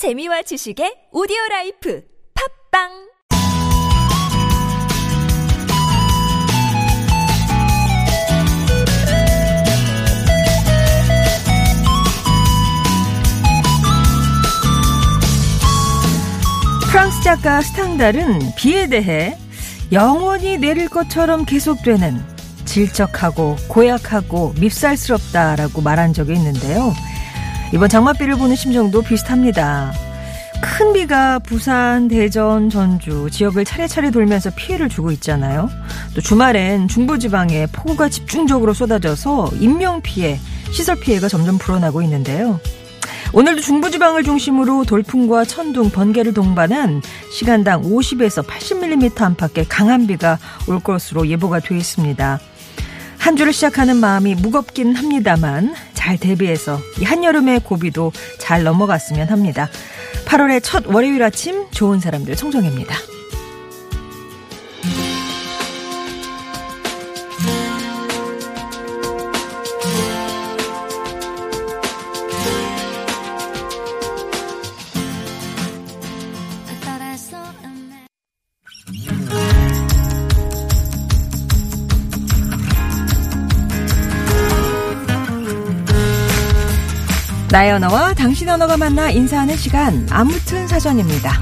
재미와 지식의 오디오라이프 팝빵 프랑스 작가 스탕달은 비에 대해 영원히 내릴 것처럼 계속되는 질척하고 고약하고 밉살스럽다라고 말한 적이 있는데요. 이번 장맛비를 보는 심정도 비슷합니다. 큰 비가 부산, 대전, 전주 지역을 차례차례 돌면서 피해를 주고 있잖아요. 또 주말엔 중부지방에 폭우가 집중적으로 쏟아져서 인명피해, 시설피해가 점점 불어나고 있는데요. 오늘도 중부지방을 중심으로 돌풍과 천둥, 번개를 동반한 시간당 50에서 80mm 안팎의 강한 비가 올 것으로 예보가 되어 있습니다. 한 주를 시작하는 마음이 무겁긴 합니다만 잘 대비해서 이 한여름의 고비도 잘 넘어갔으면 합니다. 8월의 첫 월요일 아침 좋은 사람들 송정혜입니다. 나의 언어와 당신 언어가 만나 인사하는 시간 아무튼 사전입니다.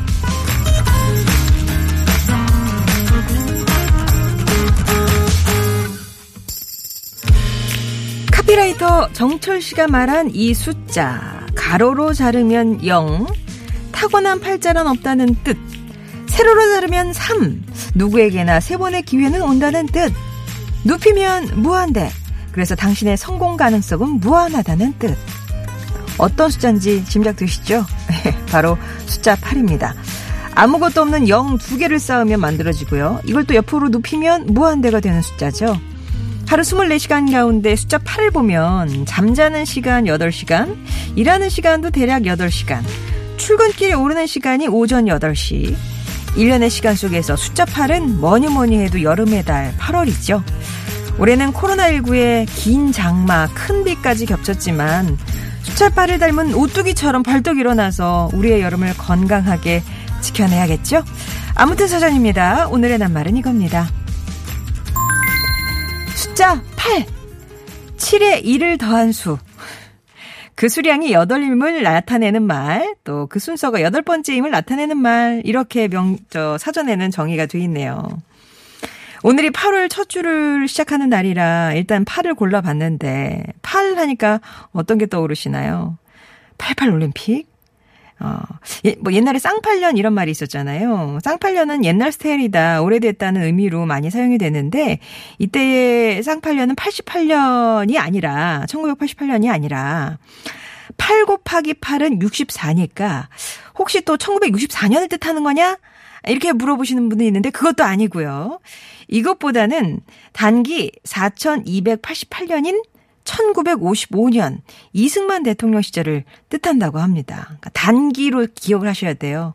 카피라이터 정철 씨가 말한 이 숫자 가로로 자르면 0 타고난 팔자란 없다는 뜻 세로로 자르면 3 누구에게나 세 번의 기회는 온다는 뜻 눕히면 무한대 그래서 당신의 성공 가능성은 무한하다는 뜻 어떤 숫자인지 짐작되시죠? 바로 숫자 8입니다. 아무것도 없는 0 두 개를 쌓으면 만들어지고요. 이걸 또 옆으로 눕히면 무한대가 되는 숫자죠. 하루 24시간 가운데 숫자 8을 보면 잠자는 시간 8시간, 일하는 시간도 대략 8시간, 출근길에 오르는 시간이 오전 8시, 1년의 시간 속에서 숫자 8은 뭐니뭐니 해도 여름의 달 8월이죠. 올해는 코로나19에 긴 장마, 큰 비까지 겹쳤지만 숫자 8을 닮은 오뚜기처럼 벌떡 일어나서 우리의 여름을 건강하게 지켜내야겠죠? 아무튼 사전입니다. 오늘의 낱말은 이겁니다. 숫자 8. 7에 2를 더한 수. 그 수량이 8임을 나타내는 말, 또 그 순서가 8번째임을 나타내는 말, 이렇게 사전에는 정의가 돼 있네요. 오늘이 8월 첫 주를 시작하는 날이라 일단 8을 골라봤는데 8 하니까 어떤 게 떠오르시나요? 88 올림픽? 옛날에 쌍팔년 이런 말이 있었잖아요. 쌍팔년은 옛날 스타일이다, 오래됐다는 의미로 많이 사용이 되는데 이때의 쌍팔년은 1988년이 아니라 8 곱하기 8은 64니까 혹시 또 1964년을 뜻하는 거냐? 이렇게 물어보시는 분이 있는데 그것도 아니고요. 이것보다는 단기 4288년인 1955년 이승만 대통령 시절을 뜻한다고 합니다. 그러니까 단기로 기억을 하셔야 돼요.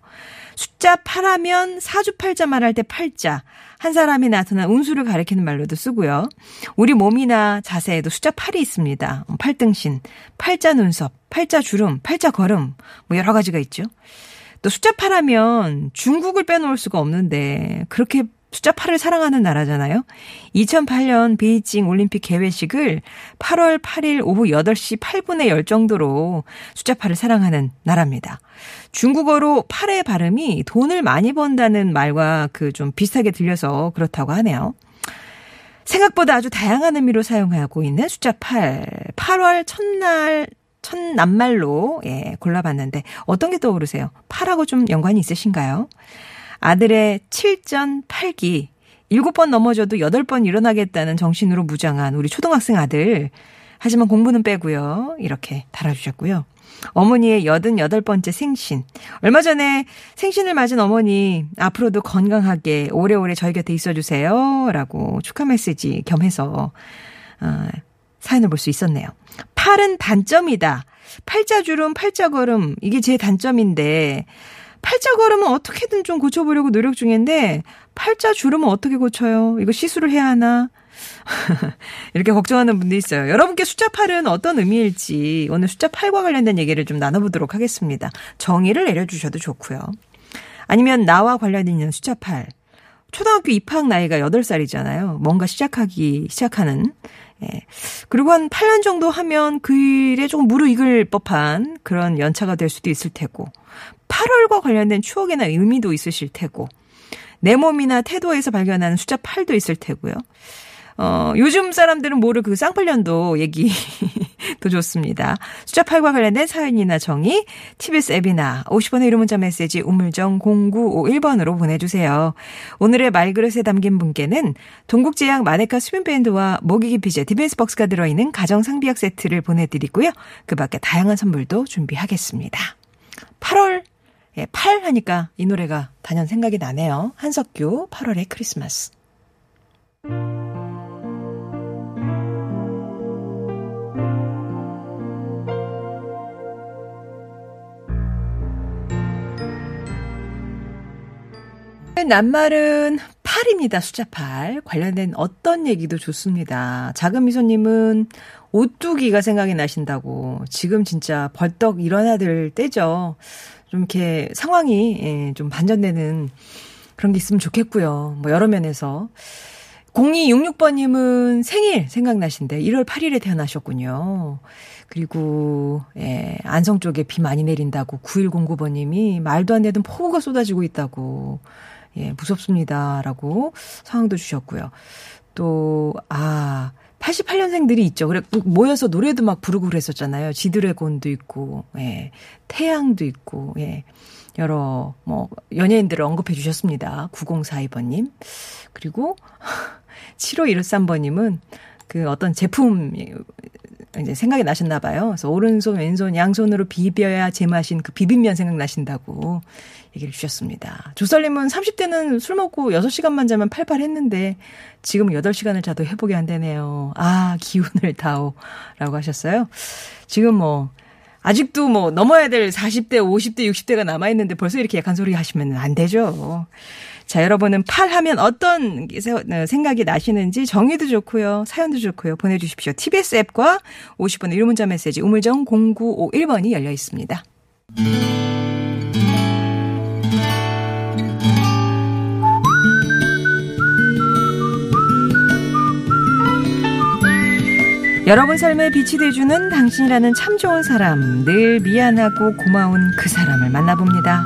숫자 8하면 사주팔자 말할 때 팔자 한 사람이 나타난 운수를 가리키는 말로도 쓰고요. 우리 몸이나 자세에도 숫자 8이 있습니다. 팔등신, 팔자 눈썹, 팔자 주름, 팔자 걸음 뭐 여러 가지가 있죠. 또 숫자 8하면 중국을 빼놓을 수가 없는데 그렇게 숫자 8을 사랑하는 나라잖아요. 2008년 베이징 올림픽 개회식을 8월 8일 오후 8시 8분에 열 정도로 숫자 8을 사랑하는 나라입니다. 중국어로 8의 발음이 돈을 많이 번다는 말과 좀 비슷하게 들려서 그렇다고 하네요. 생각보다 아주 다양한 의미로 사용하고 있는 숫자 8. 8월 첫낱말로 골라봤는데 어떤 게 떠오르세요? 8하고 좀 연관이 있으신가요? 아들의 7전 8기 7번 넘어져도 8번 일어나겠다는 정신으로 무장한 우리 초등학생 아들 하지만 공부는 빼고요. 이렇게 달아주셨고요. 어머니의 88번째 생신 얼마 전에 생신을 맞은 어머니 앞으로도 건강하게 오래오래 저희 곁에 있어주세요 라고 축하 메시지 겸해서 사연을 볼 수 있었네요. 8은 단점이다. 팔자주름, 팔자걸음 이게 제 단점인데 팔자걸음은 어떻게든 좀 고쳐보려고 노력 중인데 팔자주름은 어떻게 고쳐요? 이거 시술을 해야 하나? 이렇게 걱정하는 분도 있어요. 여러분께 숫자 8은 어떤 의미일지 오늘 숫자 8과 관련된 얘기를 좀 나눠보도록 하겠습니다. 정의를 내려주셔도 좋고요. 아니면 나와 관련된 있는 숫자 8. 초등학교 입학 나이가 8살이잖아요. 뭔가 시작하는. 예. 그리고 한 8년 정도 하면 그 일에 조금 무르익을 법한 그런 연차가 될 수도 있을 테고 8월과 관련된 추억이나 의미도 있으실 테고 내 몸이나 태도에서 발견하는 숫자 8도 있을 테고요. 요즘 사람들은 모를 그 쌍팔년도 얘기도 좋습니다. 숫자 8과 관련된 사연이나 정의, TBS 앱이나 50원의 유료 문자 메시지 우물정 0951번으로 보내주세요. 오늘의 말그릇에 담긴 분께는 동국제약 마네카 수면밴드와 모기기피제 디벤스 박스가 들어있는 가정상비약 세트를 보내드리고요. 그 밖에 다양한 선물도 준비하겠습니다. 8월, 8 하니까 이 노래가 단연 생각이 나네요. 한석규 8월의 크리스마스. 낱말은 8입니다. 숫자 8. 관련된 어떤 얘기도 좋습니다. 작은 미소님은 오뚜기가 생각이 나신다고. 지금 진짜 벌떡 일어나야 될 때죠. 좀 이렇게 상황이 좀 반전되는 그런 게 있으면 좋겠고요. 뭐 여러 면에서. 0266번님은 생일 생각나신데 1월 8일에 태어나셨군요. 그리고 안성 쪽에 비 많이 내린다고 9109번님이 말도 안 되던 폭우가 쏟아지고 있다고. 무섭습니다라고 상황도 주셨고요. 또 88년생들이 있죠. 그래 모여서 노래도 막 부르고 그랬었잖아요. 지드래곤도 있고, 태양도 있고, 여러 뭐 연예인들을 언급해 주셨습니다. 9042번님 그리고 7513번님은 그 어떤 제품 이제 생각이 나셨나 봐요. 그래서 오른손 왼손 양손으로 비벼야 제맛인 그 비빔면 생각나신다고 얘기를 주셨습니다. 조설님은 30대는 술 먹고 6시간만 자면 팔팔 했는데 지금 8시간을 자도 회복이 안 되네요. 기운을 다오라고 하셨어요. 지금 아직도 넘어야 될 40대, 50대, 60대가 남아있는데 벌써 이렇게 약한 소리 하시면 안 되죠. 자, 여러분은 8 하면 어떤 생각이 나시는지 정의도 좋고요. 사연도 좋고요. 보내주십시오. TBS 앱과 50번의 유료 문자 메시지 우물정 0951번이 열려 있습니다. 여러분 삶에 빛이 돼주는 당신이라는 참 좋은 사람, 늘 미안하고 고마운 그 사람을 만나봅니다.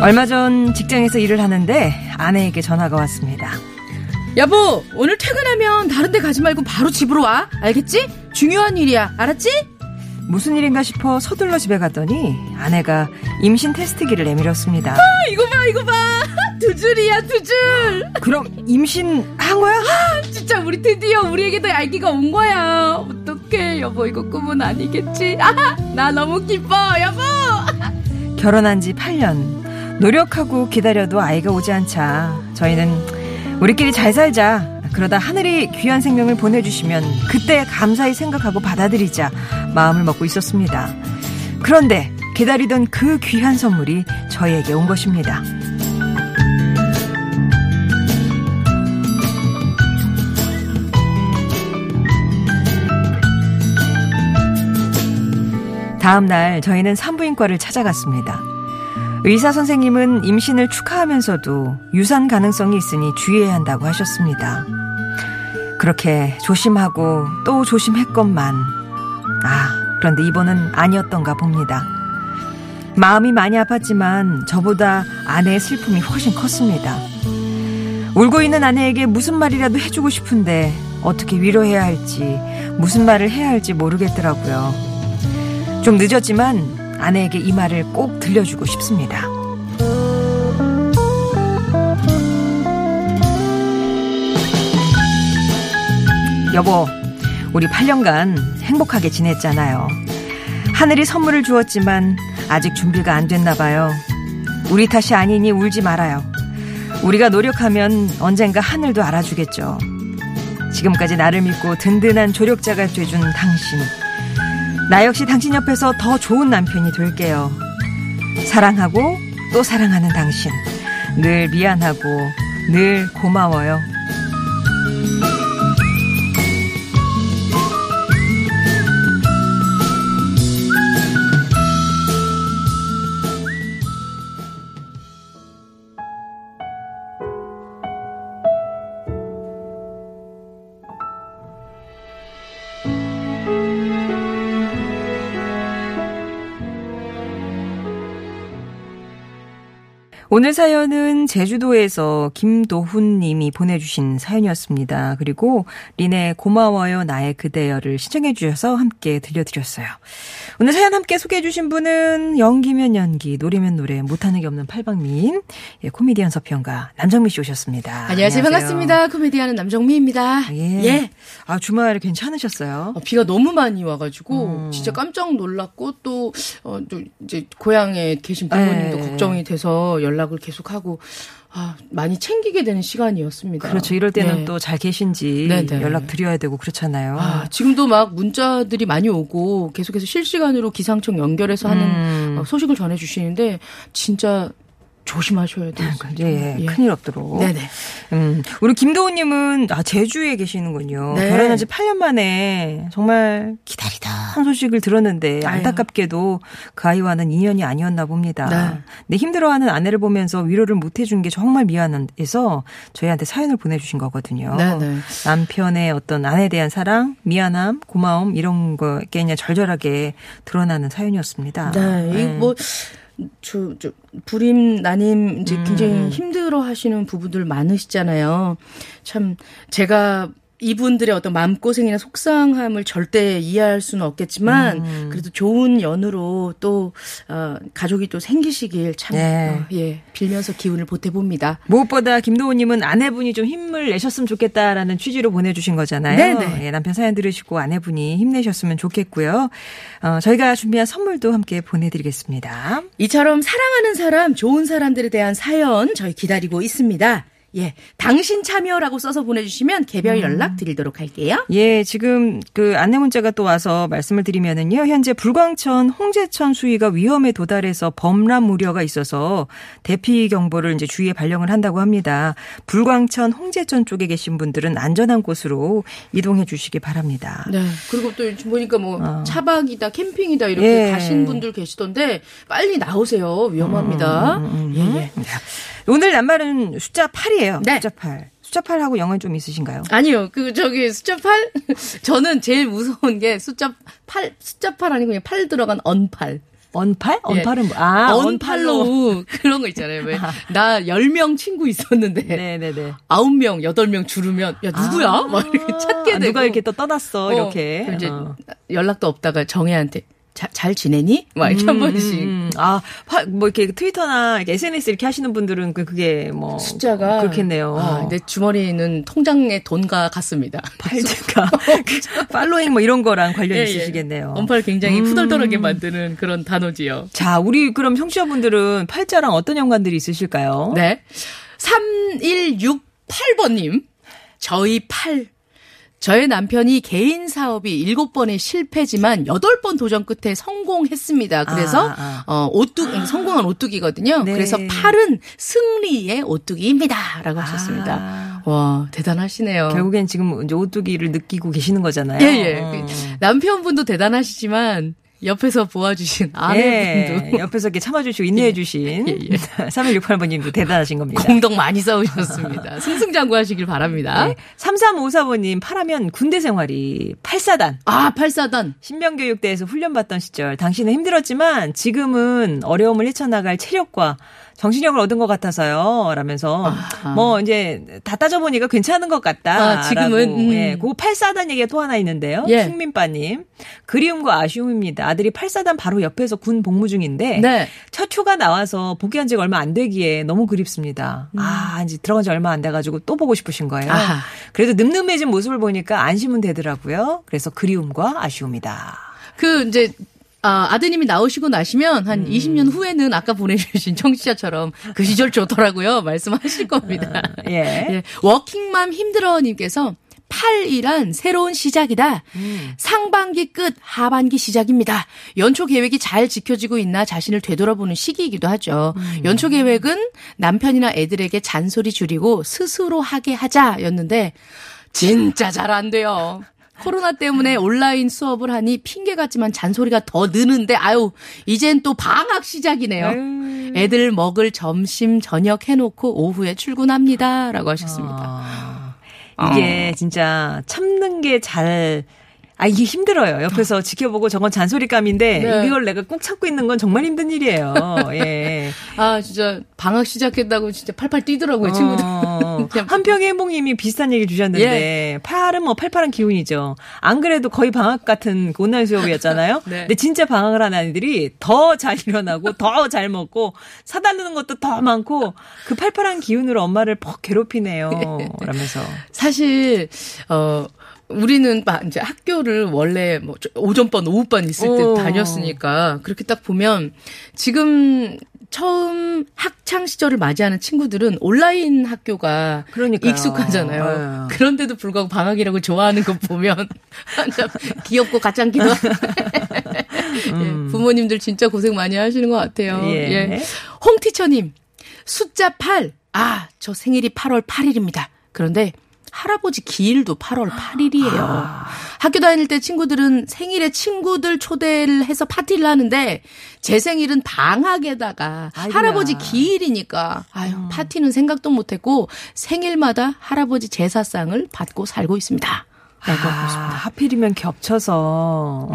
얼마 전 직장에서 일을 하는데 아내에게 전화가 왔습니다. 여보, 오늘 퇴근하면 다른 데 가지 말고 바로 집으로 와. 알겠지? 중요한 일이야. 알았지? 무슨 일인가 싶어 서둘러 집에 갔더니 아내가 임신 테스트기를 내밀었습니다. 이거 봐. 두 줄이야, 두 줄. 그럼 임신한 거야? 진짜 우리 드디어 우리에게도 알기가 온 거야. 어떡해, 여보, 이거 꿈은 아니겠지? 나 너무 기뻐, 여보. 결혼한 지 8년. 노력하고 기다려도 아이가 오지 않자 저희는 우리끼리 잘 살자. 그러다 하늘이 귀한 생명을 보내주시면 그때 감사히 생각하고 받아들이자 마음을 먹고 있었습니다. 그런데 기다리던 그 귀한 선물이 저희에게 온 것입니다. 다음 날 저희는 산부인과를 찾아갔습니다. 의사 선생님은 임신을 축하하면서도 유산 가능성이 있으니 주의해야 한다고 하셨습니다. 그렇게 조심하고 또 조심했건만 그런데 이번은 아니었던가 봅니다. 마음이 많이 아팠지만 저보다 아내의 슬픔이 훨씬 컸습니다. 울고 있는 아내에게 무슨 말이라도 해주고 싶은데 어떻게 위로해야 할지 무슨 말을 해야 할지 모르겠더라고요. 좀 늦었지만 아내에게 이 말을 꼭 들려주고 싶습니다. 여보, 우리 8년간 행복하게 지냈잖아요. 하늘이 선물을 주었지만 아직 준비가 안 됐나 봐요. 우리 탓이 아니니 울지 말아요. 우리가 노력하면 언젠가 하늘도 알아주겠죠. 지금까지 나를 믿고 든든한 조력자가 돼준 당신. 나 역시 당신 옆에서 더 좋은 남편이 될게요. 사랑하고 또 사랑하는 당신. 늘 미안하고 늘 고마워요. 오늘 사연은 제주도에서 김도훈 님이 보내주신 사연이었습니다. 그리고 린의 고마워요 나의 그대여를 신청해 주셔서 함께 들려드렸어요. 오늘 사연 함께 소개해 주신 분은 연기면 연기, 노래면 노래, 못하는 게 없는 팔방미인, 예, 코미디언 서평가 남정미 씨 오셨습니다. 안녕하세요. 반갑습니다. 코미디언 남정미입니다. 예. 예. 아, 주말에 괜찮으셨어요? 비가 너무 많이 와가지고 진짜 깜짝 놀랐고 또 이제 고향에 계신 부모님도 걱정이 돼서 연락을 계속하고 많이 챙기게 되는 시간이었습니다. 그렇죠. 이럴 때는 네. 또 잘 계신지 네네. 연락드려야 되고 그렇잖아요. 지금도 막 문자들이 많이 오고 계속해서 실시간으로 기상청 연결해서 하는 소식을 전해주시는데 진짜 조심하셔야 돼요. 예, 큰일 없도록. 네네. 우리 김도훈님은 제주에 계시는군요. 네. 결혼한 지 8년 만에 정말 기다리다 한 소식을 들었는데 안타깝게도 그 아이와는 인연이 아니었나 봅니다. 네. 근데 힘들어하는 아내를 보면서 위로를 못 해준 게 정말 미안해서 저희한테 사연을 보내주신 거거든요. 네네. 남편의 어떤 아내에 대한 사랑, 미안함, 고마움 이런 게 그냥 절절하게 드러나는 사연이었습니다. 네. 이 뭐. 저 불임 난임 이제 굉장히 힘들어하시는 부부들 많으시잖아요. 참 제가 이분들의 어떤 마음고생이나 속상함을 절대 이해할 수는 없겠지만 그래도 좋은 연으로 또 가족이 또 생기시길 참 빌면서 기운을 보태봅니다. 무엇보다 김도훈님은 아내분이 좀 힘을 내셨으면 좋겠다라는 취지로 보내주신 거잖아요. 네네. 예, 남편 사연 들으시고 아내분이 힘내셨으면 좋겠고요. 저희가 준비한 선물도 함께 보내드리겠습니다. 이처럼 사랑하는 사람, 좋은 사람들에 대한 사연 저희 기다리고 있습니다. 예, 당신 참여라고 써서 보내주시면 개별 연락 드리도록 할게요. 예, 지금 그 안내 문자가 또 와서 말씀을 드리면은요, 현재 불광천, 홍제천 수위가 위험에 도달해서 범람 우려가 있어서 대피 경보를 이제 주위에 발령을 한다고 합니다. 불광천, 홍제천 쪽에 계신 분들은 안전한 곳으로 이동해 주시기 바랍니다. 네, 그리고 또 보니까 뭐 차박이다, 캠핑이다 이렇게 가신 분들 계시던데 빨리 나오세요. 위험합니다. 예. 오늘 낱말은 숫자 8이에요. 네. 숫자 8. 숫자 8하고 연관이 좀 있으신가요? 아니요. 숫자 8? 저는 제일 무서운 게 숫자 8 아니고 그냥 8 들어간 언팔. 언팔? 언팔은 뭐? 언팔로우. 그런 거 있잖아요. 왜? 나 10명 친구 있었는데. 네네네. 9명, 8명 줄으면, 야, 누구야? 막 이렇게 찾게 되고. 누가 이렇게 또 떠났어. 이렇게. 그럼 이제 연락도 없다가 정혜한테. 잘 지내니? 막 이렇게 한 번씩. 뭐 이렇게 트위터나 이렇게 SNS 이렇게 하시는 분들은 그게 뭐. 숫자가. 그렇겠네요. 내 주머니는 통장에 돈과 같습니다. 팔자가. 팔로잉 뭐 이런 거랑 관련이 있으시겠네요. 언팔 굉장히 푸덜덜하게 만드는 그런 단어지요. 자, 우리 그럼 청취자분들은 팔자랑 어떤 연관들이 있으실까요? 네. 3168번님. 저희 팔. 저의 남편이 개인 사업이 7번의 실패지만 8번 도전 끝에 성공했습니다. 그래서 성공한 오뚜기거든요. 네. 그래서 8은 승리의 오뚜기입니다라고 하셨습니다. 와, 대단하시네요. 결국엔 지금 이제 오뚜기를 느끼고 계시는 거잖아요. 예. 남편분도 대단하시지만 옆에서 보아주신 아내분도. 예, 옆에서 이렇게 참아주시고 인내해주신 3168번님도 대단하신 겁니다. 공덕 많이 쌓으셨습니다. 승승장구 하시길 바랍니다. 네. 3354번님, 파라면 군대 생활이 8사단. 8사단. 신병교육대에서 훈련받던 시절. 당신은 힘들었지만 지금은 어려움을 헤쳐나갈 체력과 정신력을 얻은 것 같아서요. 라면서 뭐 이제 다 따져보니까 괜찮은 것 같다. 지금은 예, 그 8사단 얘기가 또 하나 있는데요. 승민빠님 그리움과 아쉬움입니다. 아들이 8사단 바로 옆에서 군 복무 중인데 첫 휴가 나와서 복귀한 지가 얼마 안 되기에 너무 그립습니다. 이제 들어간 지 얼마 안 돼가지고 또 보고 싶으신 거예요. 그래도 늠름해진 모습을 보니까 안심은 되더라고요. 그래서 그리움과 아쉬움이다. 아드님이 나오시고 나시면 한 20년 후에는 아까 보내주신 청취자처럼 그 시절 좋더라고요. 말씀하실 겁니다. 워킹맘 힘들어님께서 8이란 새로운 시작이다. 상반기 끝 하반기 시작입니다. 연초 계획이 잘 지켜지고 있나 자신을 되돌아보는 시기이기도 하죠. 연초 계획은 남편이나 애들에게 잔소리 줄이고 스스로 하게 하자였는데 진짜 잘 안 돼요. 코로나 때문에 온라인 수업을 하니 핑계 같지만 잔소리가 더 느는데 아유 이젠 또 방학 시작이네요. 애들 먹을 점심 저녁 해놓고 오후에 출근합니다. 라고 하셨습니다. 이게 진짜 참는 게 잘... 아, 이게 힘들어요. 옆에서 지켜보고 저건 잔소리감인데 네. 이걸 내가 꼭 참고 있는 건 정말 힘든 일이에요. 예. 아, 진짜 방학 시작했다고 진짜 팔팔 뛰더라고요, 친구들. 한평의 해몽님이 비슷한 얘기를 주셨는데 예. 팔은 뭐 팔팔한 기운이죠. 안 그래도 거의 방학 같은 온라인 수업이었잖아요. 네. 근데 진짜 방학을 하는 아이들이 더 잘 일어나고 더 잘 먹고 사달라는 것도 더 많고 그 팔팔한 기운으로 엄마를 퍽 괴롭히네요. 라면서. 사실 우리는 막 이제 학교를 원래 뭐 오전반, 오후반 있을 때 다녔으니까 그렇게 딱 보면 지금 처음 학창 시절을 맞이하는 친구들은 온라인 학교가 그러니까요. 익숙하잖아요. 네. 그런데도 불구하고 방학이라고 좋아하는 거 보면 참 귀엽고 가짠기도 예, 부모님들 진짜 고생 많이 하시는 것 같아요. 예. 예. 홍티처님 숫자 8. 아, 저 생일이 8월 8일입니다. 그런데 할아버지 기일도 8월 8일이에요. 아. 학교 다닐 때 친구들은 생일에 친구들 초대를 해서 파티를 하는데 제 생일은 방학에다가 아이고야. 할아버지 기일이니까 아유 파티는 생각도 못했고 생일마다 할아버지 제사상을 받고 살고 있습니다. 라고 하고 있습니다. 하필이면 겹쳐서.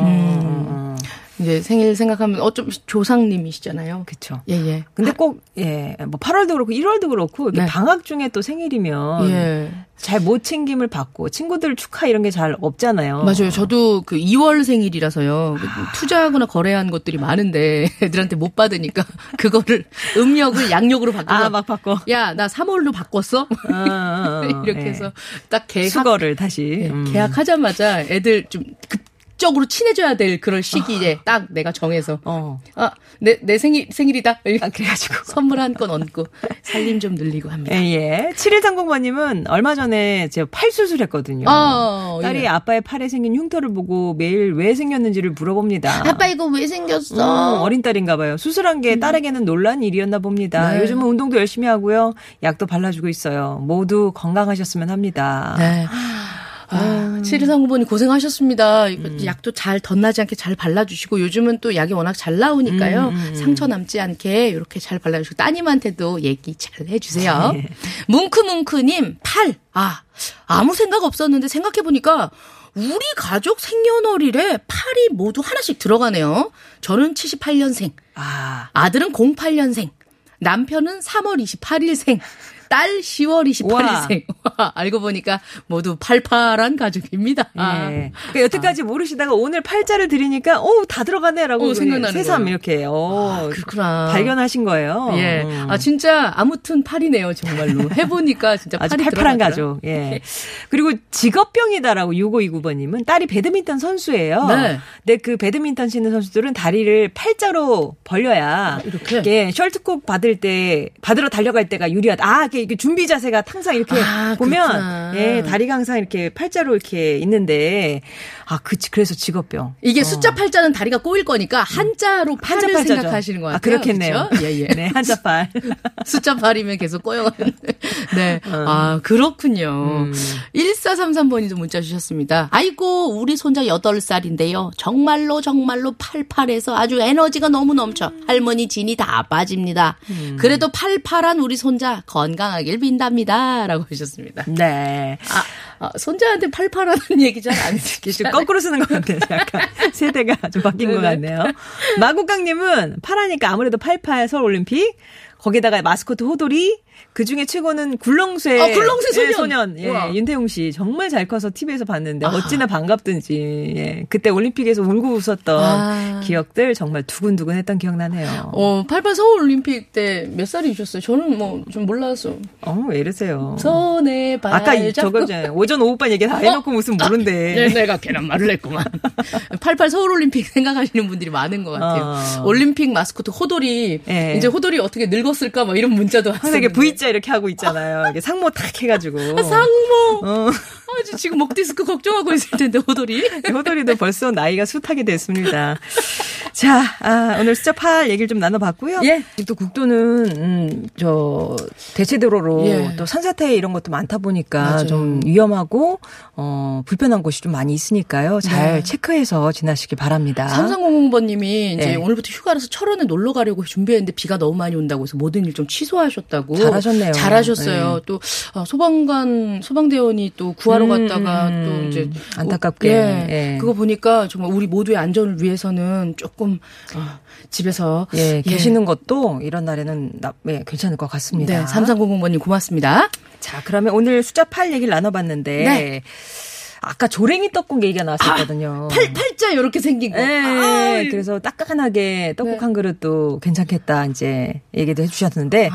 이제 생일 생각하면 어쩜 조상님이시잖아요. 그렇죠. 예예. 근데 꼭 예 뭐 8월도 그렇고 1월도 그렇고 네. 방학 중에 또 생일이면 예. 잘 못 챙김을 받고 친구들 축하 이런 게 잘 없잖아요. 맞아요. 저도 그 2월 생일이라서요. 아. 투자하거나 거래한 것들이 많은데 애들한테 못 받으니까 그거를 음력을 양력으로 바꾸고 아, 막 바꿔. 야, 나 3월로 바꿨어? 이렇게 예. 해서 딱 계약 수거를 다시 계약하자마자 애들 좀 적으로 친해져야 될 그런 시기에 딱 내가 정해서 내 생일이다 그래가지고 선물 한 건 얹고 살림 좀 늘리고 합니다. 예, 7130번님은 얼마 전에 제가 팔 수술했거든요. 딸이 예. 아빠의 팔에 생긴 흉터를 보고 매일 왜 생겼는지를 물어봅니다. 아빠 이거 왜 생겼어? 어린 딸인가 봐요. 수술한 게 딸에게는 놀란 일이었나 봅니다. 네. 요즘은 운동도 열심히 하고요. 약도 발라주고 있어요. 모두 건강하셨으면 합니다. 네. 아, 7239번이 고생하셨습니다. 약도 잘 덧나지 않게 잘 발라주시고 요즘은 또 약이 워낙 잘 나오니까요. 상처 남지 않게 이렇게 잘 발라주시고 따님한테도 얘기 잘 해주세요. 네. 뭉크뭉크님 팔. 아, 아무 생각 없었는데 생각해보니까 우리 가족 생년월일에 팔이 모두 하나씩 들어가네요. 저는 78년생, 아들은 08년생, 남편은 3월 28일생. 딸 10월 28일생. 알고 보니까 모두 팔팔한 가족입니다. 예. 그러니까 여태까지 모르시다가 오늘 팔자를 드리니까 오, 다 들어가네라고 생각나는 새삼 이렇게 그렇구나. 발견하신 거예요. 예. 아 진짜 아무튼 팔이네요 정말로. 해보니까 진짜 팔이 아주 팔팔한 가족. 예. 그리고 직업병이다라고 6529번님은 딸이 배드민턴 선수예요. 네. 근데 그 배드민턴 치는 선수들은 다리를 팔자로 벌려야 이렇게 예, 셜트콕 받으러 달려갈 때가 유리하다. 아 이게 준비 자세가 항상 이렇게 보면 그렇구나. 예 다리가 항상 이렇게 팔자로 이렇게 있는데 그래서 직업병 이게 숫자 팔자는 다리가 꼬일 거니까 한자로 팔을 한자 생각하시는 거 같아요. 그렇겠네요. 예예. 네 한자 팔 숫자 팔이면 계속 꼬여가는. 네. 아 그렇군요. 1433번이 좀 문자 주셨습니다. 아이고 우리 손자 8살인데요. 정말로 팔팔해서 아주 에너지가 너무 넘쳐 할머니 진이 다 빠집니다. 그래도 팔팔한 우리 손자 건강하길 빈답니다. 라고 하셨습니다. 네. 손자한테 팔팔하는 얘기 잘 안 듣기죠. 거꾸로 쓰는 것 같아요. 약간 세대가 좀 바뀐 것 같네요. 마구깡님은 파라니까 아무래도 88 서울올림픽. 거기다가 마스코트 호돌이. 그중에 최고는 굴렁쇠 소년. 예, 윤태웅 씨 정말 잘 커서 TV에서 봤는데 어찌나 반갑든지. 예, 그때 올림픽에서 울고 웃었던 기억들 정말 두근두근했던 기억나네요. 88 서울올림픽 때 몇 살이셨어요? 저는 뭐 좀 몰라서. 왜 이러세요? 손에 발 아까 저거 오전 오후반 얘기 다 해놓고 무슨 모른데. 내가 괜한 말을 했구만. 88 서울올림픽 생각하시는 분들이 많은 것 같아요. 올림픽 마스코트 호돌이. 예. 이제 호돌이 어떻게 늙었을까 막 이런 문자도 항상 이게 V자 이렇게 하고 있잖아요. 이게 상모 탁 해가지고. 상모. 지금 목 디스크 걱정하고 있을 텐데 호돌이. 호돌이도 벌써 나이가 숱하게 됐습니다. 자, 오늘 숫자 8 얘기를 좀 나눠봤고요. 예. 또 국도는 저 대체도로로 예. 또 산사태 이런 것도 많다 보니까 맞아요. 좀 위험하고 불편한 곳이 좀 많이 있으니까요. 잘 네. 체크해서 지나시길 바랍니다. 3300번님이 이제 네. 오늘부터 휴가라서 철원에 놀러 가려고 준비했는데 비가 너무 많이 온다고 해서 모든 일 좀 취소하셨다고. 잘하셨네요. 잘하셨어요. 네. 또 소방대원이 또 구하러 갔다가 또 이제 안타깝게 예. 예. 그거 보니까 정말 우리 모두의 안전을 위해서는 조금 집에서 예, 계시는 예. 것도 이런 날에는 예, 괜찮을 것 같습니다. 네, 3300번님 고맙습니다. 자, 그러면 오늘 숫자 8 얘기를 나눠봤는데 네. 아까 조랭이 떡국 얘기가 나왔었거든요. 팔자 이렇게 생긴 거. 네. 그래서 따끈하게 떡국 네. 한 그릇도 괜찮겠다 이제 얘기도 해주셨는데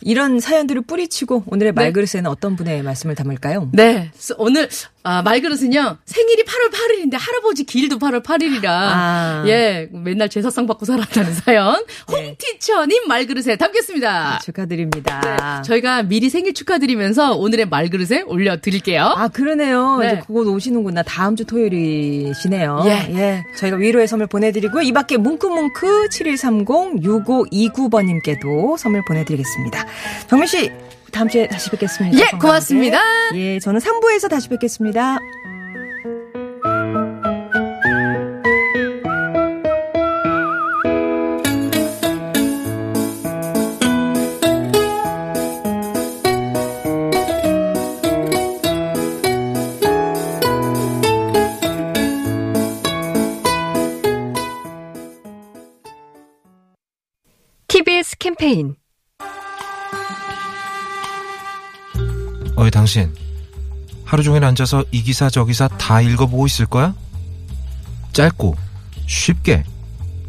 이런 사연들을 뿌리치고 오늘의 말그릇에는 네. 어떤 분의 말씀을 담을까요? 네. 오늘 말그릇은요. 생일이 8월 8일인데 할아버지 기일도 8월 8일이라 예 맨날 제사상 받고 살았다는 사연 홍티처님 말그릇에 담겠습니다. 축하드립니다. 네. 저희가 미리 생일 축하드리면서 오늘의 말그릇에 올려드릴게요. 아 그러네요. 네. 이제 그곳 오시는구나. 다음 주 토요일이시네요. 예. 예. 저희가 위로의 선물 보내드리고요. 이 밖에 뭉크뭉크 7130-6529번님께도 선물 보내드리겠습니다. 정민 씨. 다음 주에 다시 뵙겠습니다. 예, 건강하게. 고맙습니다. 예, 저는 3부에서 다시 뵙겠습니다. TBS 캠페인 당신 하루 종일 앉아서 이 기사 저 기사 다 읽어보고 있을 거야? 짧고 쉽게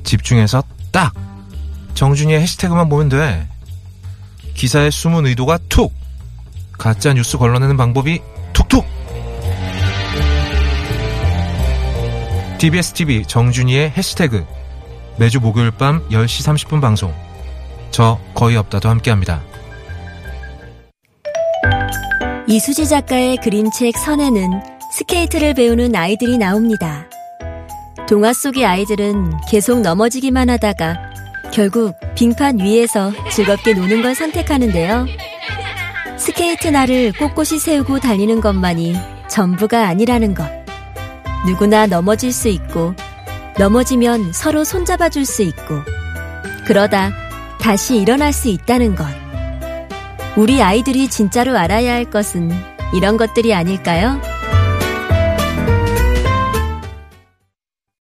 집중해서 딱 정준이의 해시태그만 보면 돼. 기사의 숨은 의도가 툭 가짜 뉴스 걸러내는 방법이 툭툭. TBS TV 정준이의 해시태그 매주 목요일 밤 10시 30분 방송. 저 거의 없다도 함께합니다. 이수지 작가의 그림책 선에는 스케이트를 배우는 아이들이 나옵니다. 동화 속의 아이들은 계속 넘어지기만 하다가 결국 빙판 위에서 즐겁게 노는 걸 선택하는데요. 스케이트 날을 꼿꼿이 세우고 달리는 것만이 전부가 아니라는 것. 누구나 넘어질 수 있고 넘어지면 서로 손잡아줄 수 있고 그러다 다시 일어날 수 있다는 것. 우리 아이들이 진짜로 알아야 할 것은 이런 것들이 아닐까요?